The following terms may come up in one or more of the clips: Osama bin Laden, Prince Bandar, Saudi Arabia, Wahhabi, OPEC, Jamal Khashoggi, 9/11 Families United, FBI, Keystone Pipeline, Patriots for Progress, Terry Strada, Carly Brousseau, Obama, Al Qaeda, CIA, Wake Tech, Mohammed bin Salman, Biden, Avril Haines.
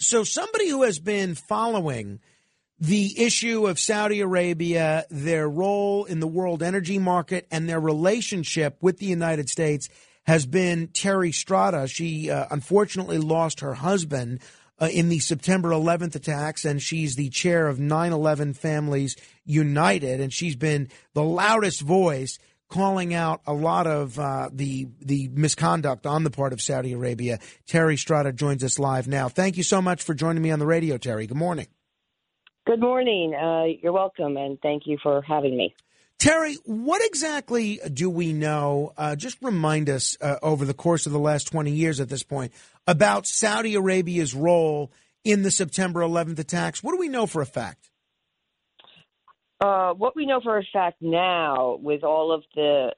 So somebody who has been following the issue of Saudi Arabia, their role in the world energy market, and their relationship with the United States has been Terry Strada. She unfortunately lost her husband in the September 11th attacks, and she's the chair of 9/11 Families United, and she's been the loudest voice calling out a lot of the misconduct on the part of Saudi Arabia. Terry Strada joins us live now. Thank you so much for joining me on the radio, Terry. Good morning. Good morning. You're welcome, and thank you for having me. Terry, what exactly do we know, just remind us over the course of the last 20 years at this point, about Saudi Arabia's role in the September 11th attacks? What do we know for a fact? What we know for a fact now, with all of the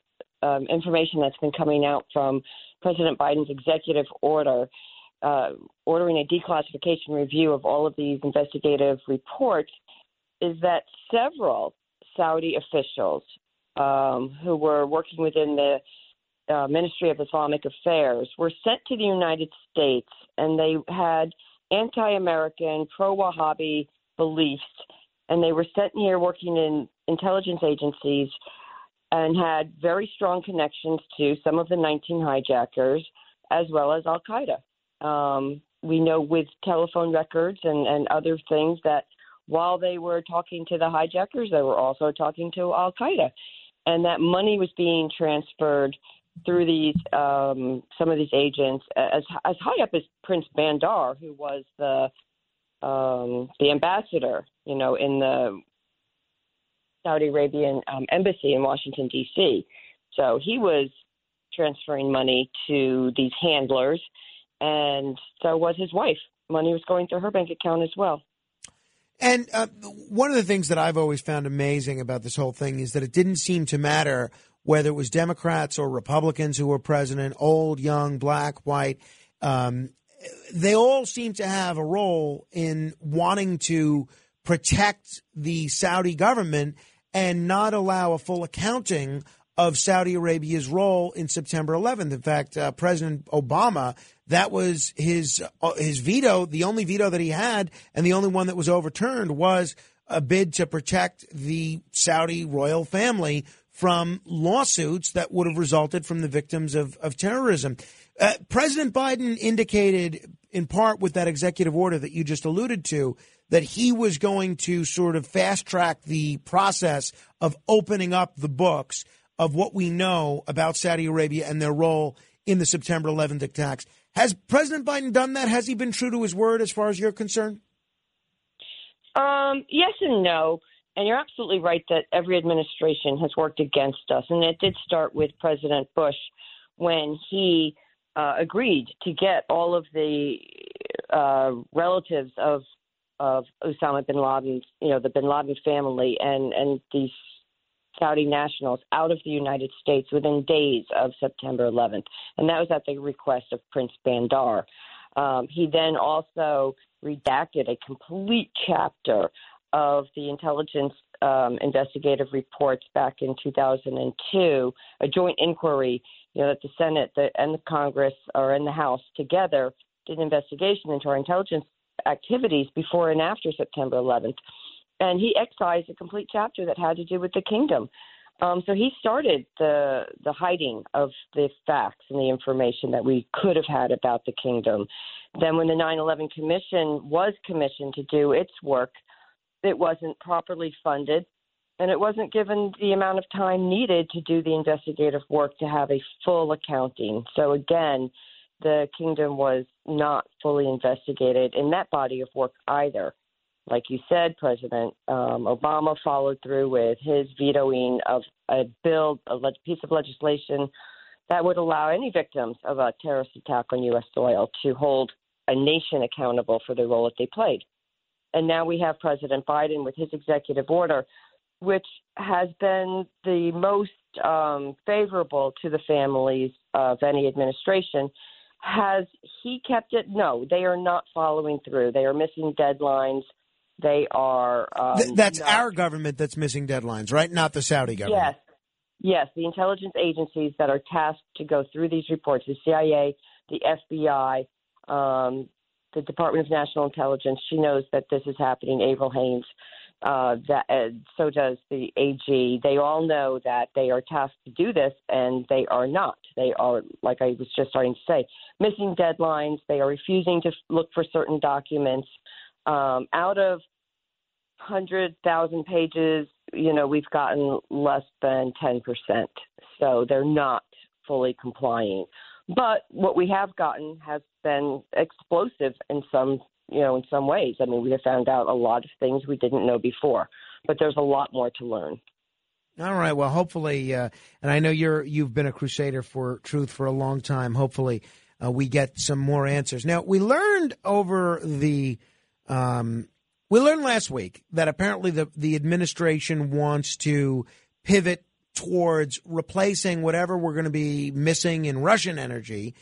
information that's been coming out from President Biden's executive order, ordering a declassification review of all of these investigative reports, is that several Saudi officials who were working within the Ministry of Islamic Affairs were sent to the United States, and they had anti-American, pro-Wahhabi beliefs, and they were sent here working in intelligence agencies and had very strong connections to some of the 19 hijackers as well as Al Qaeda. We know with telephone records and other things that while they were talking to the hijackers, they were also talking to Al Qaeda, and that money was being transferred through these some of these agents as high up as Prince Bandar, who was the ambassador, you know, in the Saudi Arabian embassy in Washington, D.C. So he was transferring money to these handlers. And so was his wife. Money was going through her bank account as well. And one of the things that I've always found amazing about this whole thing is that it didn't seem to matter whether it was Democrats or Republicans who were president, old, young, black, white. They all seem to have a role in wanting to protect the Saudi government and not allow a full accounting of Saudi Arabia's role in September 11th. In fact, President Obama, that was his veto, the only veto that he had, and the only one that was overturned was a bid to protect the Saudi royal family from lawsuits that would have resulted from the victims of terrorism. President Biden indicated, in part with that executive order that you just alluded to, that he was going to sort of fast track the process of opening up the books of what we know about Saudi Arabia and their role in the September 11th attacks. Has President Biden done that? Has he been true to his word as far as you're concerned? Yes and no. And you're absolutely right that every administration has worked against us. And it did start with President Bush when he agreed to get all of the relatives of Osama bin Laden, you know, the bin Laden family and these Saudi nationals out of the United States within days of September 11th. And that was at the request of Prince Bandar. He then also redacted a complete chapter of the intelligence investigative reports back in 2002, a joint inquiry, you know, that the Senate and the Congress or in the House together did an investigation into our intelligence activities before and after September 11th. And he excised a complete chapter that had to do with the kingdom. So he started the hiding of the facts and the information that we could have had about the kingdom. Then when the 9/11 Commission was commissioned to do its work, it wasn't properly funded, and it wasn't given the amount of time needed to do the investigative work to have a full accounting. So again, the kingdom was not fully investigated in that body of work either. Like you said, President Obama followed through with his vetoing of a bill, a piece of legislation that would allow any victims of a terrorist attack on U.S. soil to hold a nation accountable for the role that they played. And now we have President Biden with his executive order, which has been the most favorable to the families of any administration. Has he kept it? No, they are not following through. They are missing deadlines. They are. That's our government that's missing deadlines, right? Not the Saudi government. Yes. Yes. The intelligence agencies that are tasked to go through these reports, the CIA, the FBI, the Department of National Intelligence. She knows that this is happening. Avril Haines. So does the AG. They all know that they are tasked to do this, and they are not. They are, like I was just starting to say, missing deadlines. They are refusing to look for certain documents. Out of 100,000 pages, we've gotten less than 10%. So they're not fully complying. But what we have gotten has been explosive in some ways. I mean, we have found out a lot of things we didn't know before, but there's a lot more to learn. All right. Well, hopefully, and I know you've been a crusader for truth for a long time. Hopefully, we get some more answers. Now, we learned last week that apparently the administration wants to pivot towards replacing whatever we're going to be missing in Russian energy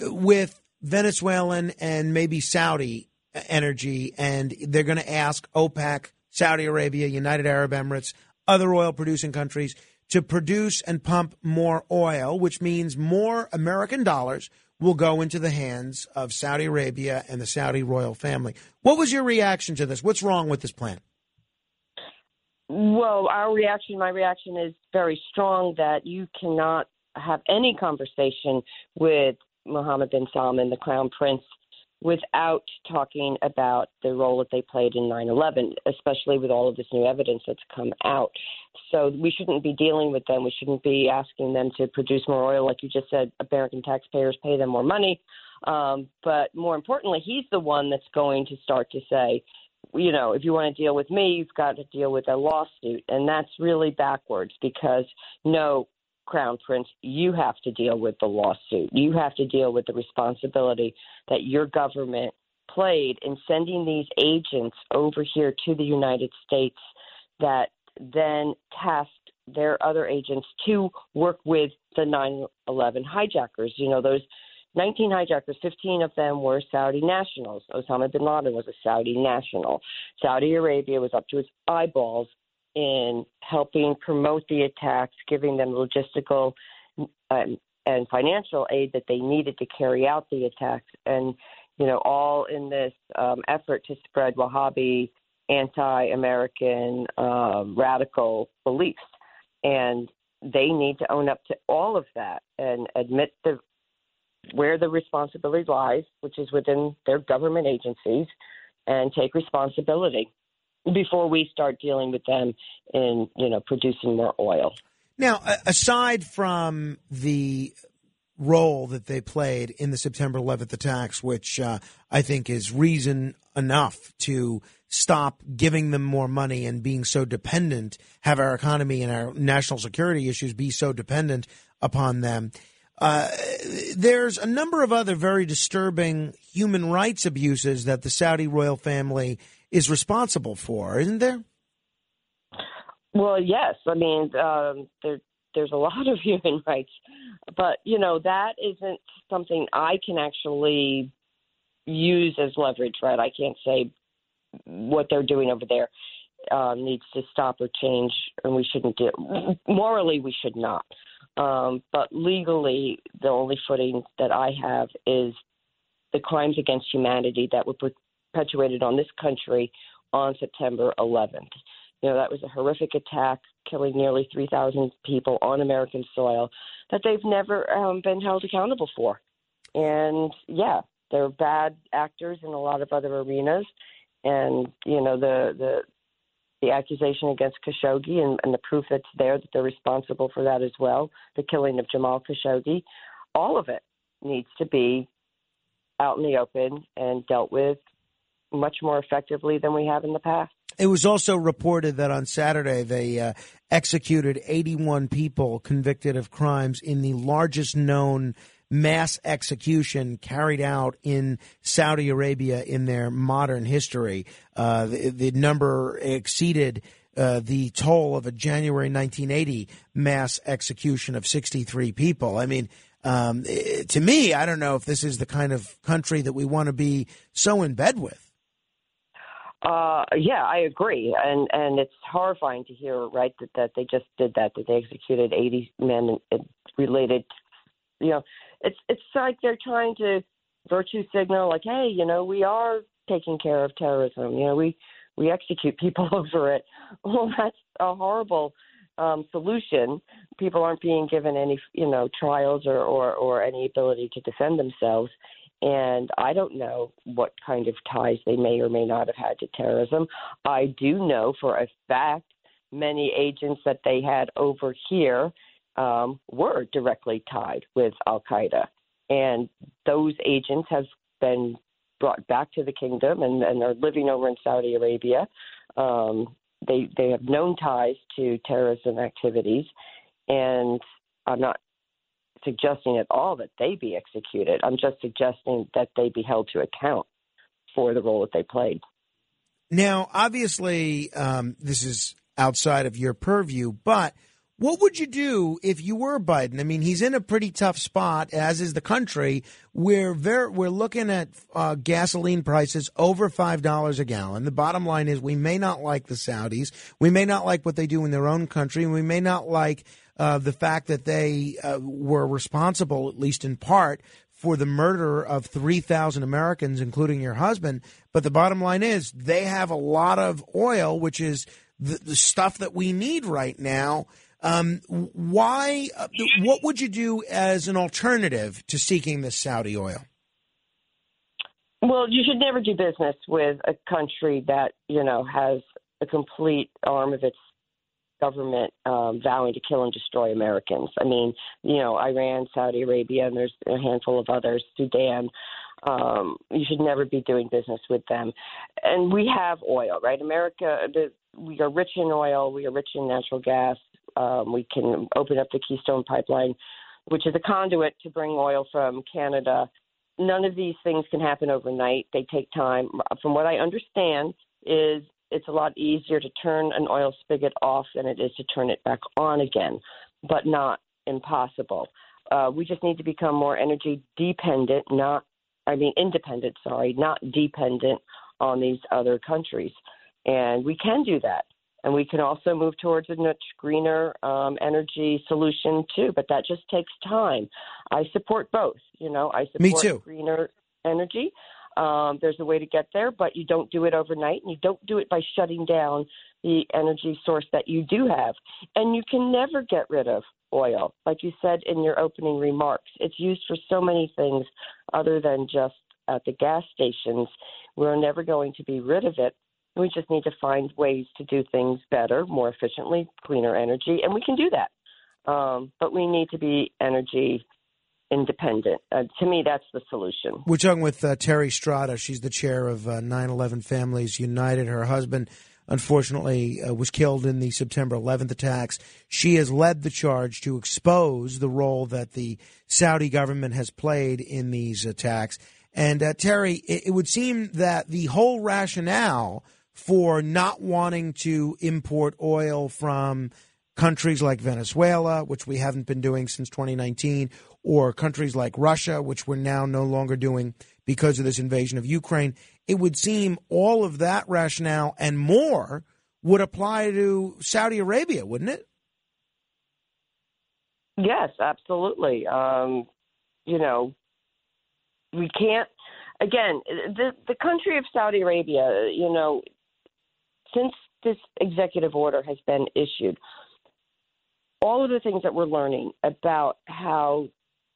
with Venezuelan and maybe Saudi energy, and they're going to ask OPEC, Saudi Arabia, United Arab Emirates, other oil-producing countries to produce and pump more oil, which means more American dollars will go into the hands of Saudi Arabia and the Saudi royal family. What was your reaction to this? What's wrong with this plan? Well, my reaction is very strong that you cannot have any conversation with Mohammed bin Salman, the crown prince, without talking about the role that they played in 9/11, especially with all of this new evidence that's come out. So we shouldn't be dealing with them. We shouldn't be asking them to produce more oil. Like you just said, American taxpayers pay them more money. But more importantly, he's the one that's going to start to say, if you want to deal with me, you've got to deal with a lawsuit. And that's really backwards because no, Crown Prince, you have to deal with the lawsuit. You have to deal with the responsibility that your government played in sending these agents over here to the United States that then tasked their other agents to work with the 9/11 hijackers. Those 19 hijackers, 15 of them were Saudi nationals. Osama bin Laden was a Saudi national. Saudi Arabia was up to its eyeballs in helping promote the attacks, giving them logistical and financial aid that they needed to carry out the attacks. And, all in this effort to spread Wahhabi, anti-American, radical beliefs. And they need to own up to all of that and admit where the responsibility lies, which is within their government agencies, and take responsibility before we start dealing with them in, producing more oil. Now, aside from the role that they played in the September 11th attacks, which I think is reason enough to stop giving them more money and being so dependent, have our economy and our national security issues be so dependent upon them, there's a number of other very disturbing human rights abuses that the Saudi royal family is responsible for, isn't there? Well, yes. I mean, there's a lot of human rights, but, that isn't something I can actually use as leverage, right? I can't say what they're doing over there needs to stop or change, and we shouldn't do it. Morally, we should not. But legally, the only footing that I have is the crimes against humanity that were perpetuated on this country on September 11th. That was a horrific attack, killing nearly 3,000 people on American soil that they've never been held accountable for. And, they're bad actors in a lot of other arenas. And, the accusation against Khashoggi and the proof that's there that they're responsible for that as well, the killing of Jamal Khashoggi, all of it needs to be out in the open and dealt with much more effectively than we have in the past. It was also reported that on Saturday they executed 81 people convicted of crimes in the largest known mass execution carried out in Saudi Arabia in their modern history. The number exceeded the toll of a January 1980 mass execution of 63 people. I mean, to me, I don't know if this is the kind of country that we want to be so in bed with. Yeah, I agree. And it's horrifying to hear, right, that they just did that they executed 80 men related. You know, it's like they're trying to virtue signal like, hey, you know, we are taking care of terrorism. You know, we execute people over it. Well, that's a horrible solution. People aren't being given any, you know, trials or any ability to defend themselves. And I don't know what kind of ties they may or may not have had to terrorism. I do know for a fact many agents that they had over here were directly tied with Al Qaeda. And those agents have been brought back to the kingdom and are living over in Saudi Arabia. They have known ties to terrorism activities. And I'm not suggesting at all that they be executed. I'm just suggesting that they be held to account for the role that they played. Now, obviously, this is outside of your purview, but what would you do if you were Biden? I mean, he's in a pretty tough spot, as is the country. We're looking at gasoline prices over $5 a gallon. The bottom line is we may not like the Saudis. We may not like what they do in their own country. And we may not like the fact that they were responsible, at least in part, for the murder of 3,000 Americans, including your husband. But the bottom line is they have a lot of oil, which is the stuff that we need right now. What would you do as an alternative to seeking this Saudi oil? Well, you should never do business with a country that, you know, has a complete arm of its government vowing to kill and destroy Americans. I mean, you know, Iran, Saudi Arabia, and there's a handful of others, Sudan. You should never be doing business with them. And we have oil, right? America, we are rich in oil. We are rich in natural gas. We can open up the Keystone Pipeline, which is a conduit to bring oil from Canada. None of these things can happen overnight. They take time. From what I understand is it's a lot easier to turn an oil spigot off than it is to turn it back on again, but not impossible. We just need to become more energy dependent, independent, not dependent on these other countries. And we can do that. And we can also move towards a much greener energy solution, too. But that just takes time. I support both. You know, I support greener energy. There's a way to get there, but you don't do it overnight. And you don't do it by shutting down the energy source that you do have. And you can never get rid of oil. Like you said in your opening remarks, it's used for so many things other than just at the gas stations. We're never going to be rid of it. We just need to find ways to do things better, more efficiently, cleaner energy, and we can do that. But we need to be energy independent. To me, that's the solution. We're talking with Terry Strada. She's the chair of 9/11 Families United. Her husband, unfortunately, was killed in the September 11th attacks. She has led the charge to expose the role that the Saudi government has played in these attacks. And, Terry, it would seem that the whole rationale for not wanting to import oil from countries like Venezuela, which we haven't been doing since 2019, or countries like Russia, which we're now no longer doing because of this invasion of Ukraine. It would seem all of that rationale and more would apply to Saudi Arabia, wouldn't it? Yes, absolutely. You know, we can't – again, the country of Saudi Arabia, you know – since this executive order has been issued, all of the things that we're learning about how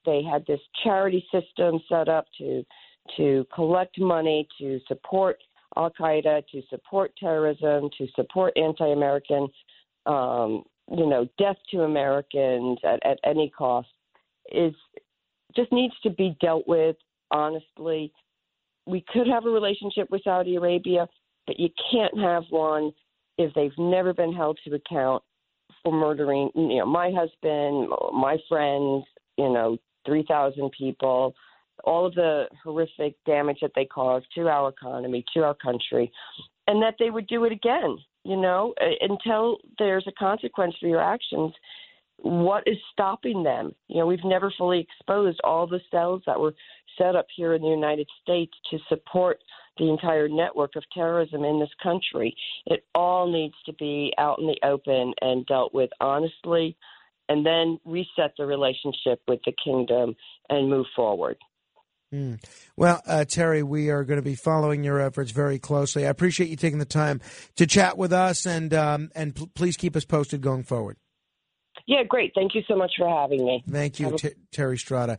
they had this charity system set up to collect money, to support Al Qaeda, to support terrorism, to support anti-American, death to Americans at any cost, is just needs to be dealt with honestly. We could have a relationship with Saudi Arabia, but you can't have one if they've never been held to account for murdering, you know, my husband, my friends, you know, 3,000 people, all of the horrific damage that they caused to our economy, to our country, and that they would do it again. You know, until there's a consequence for your actions, what is stopping them? You know, we've never fully exposed all the cells that were set up here in the United States to support the entire network of terrorism in this country. It all needs to be out in the open and dealt with honestly, and then reset the relationship with the kingdom and move forward. Mm. Well, Terry, we are going to be following your efforts very closely. I appreciate you taking the time to chat with us, and please keep us posted going forward. Yeah, great. Thank you so much for having me. Thank you, Terry Strada.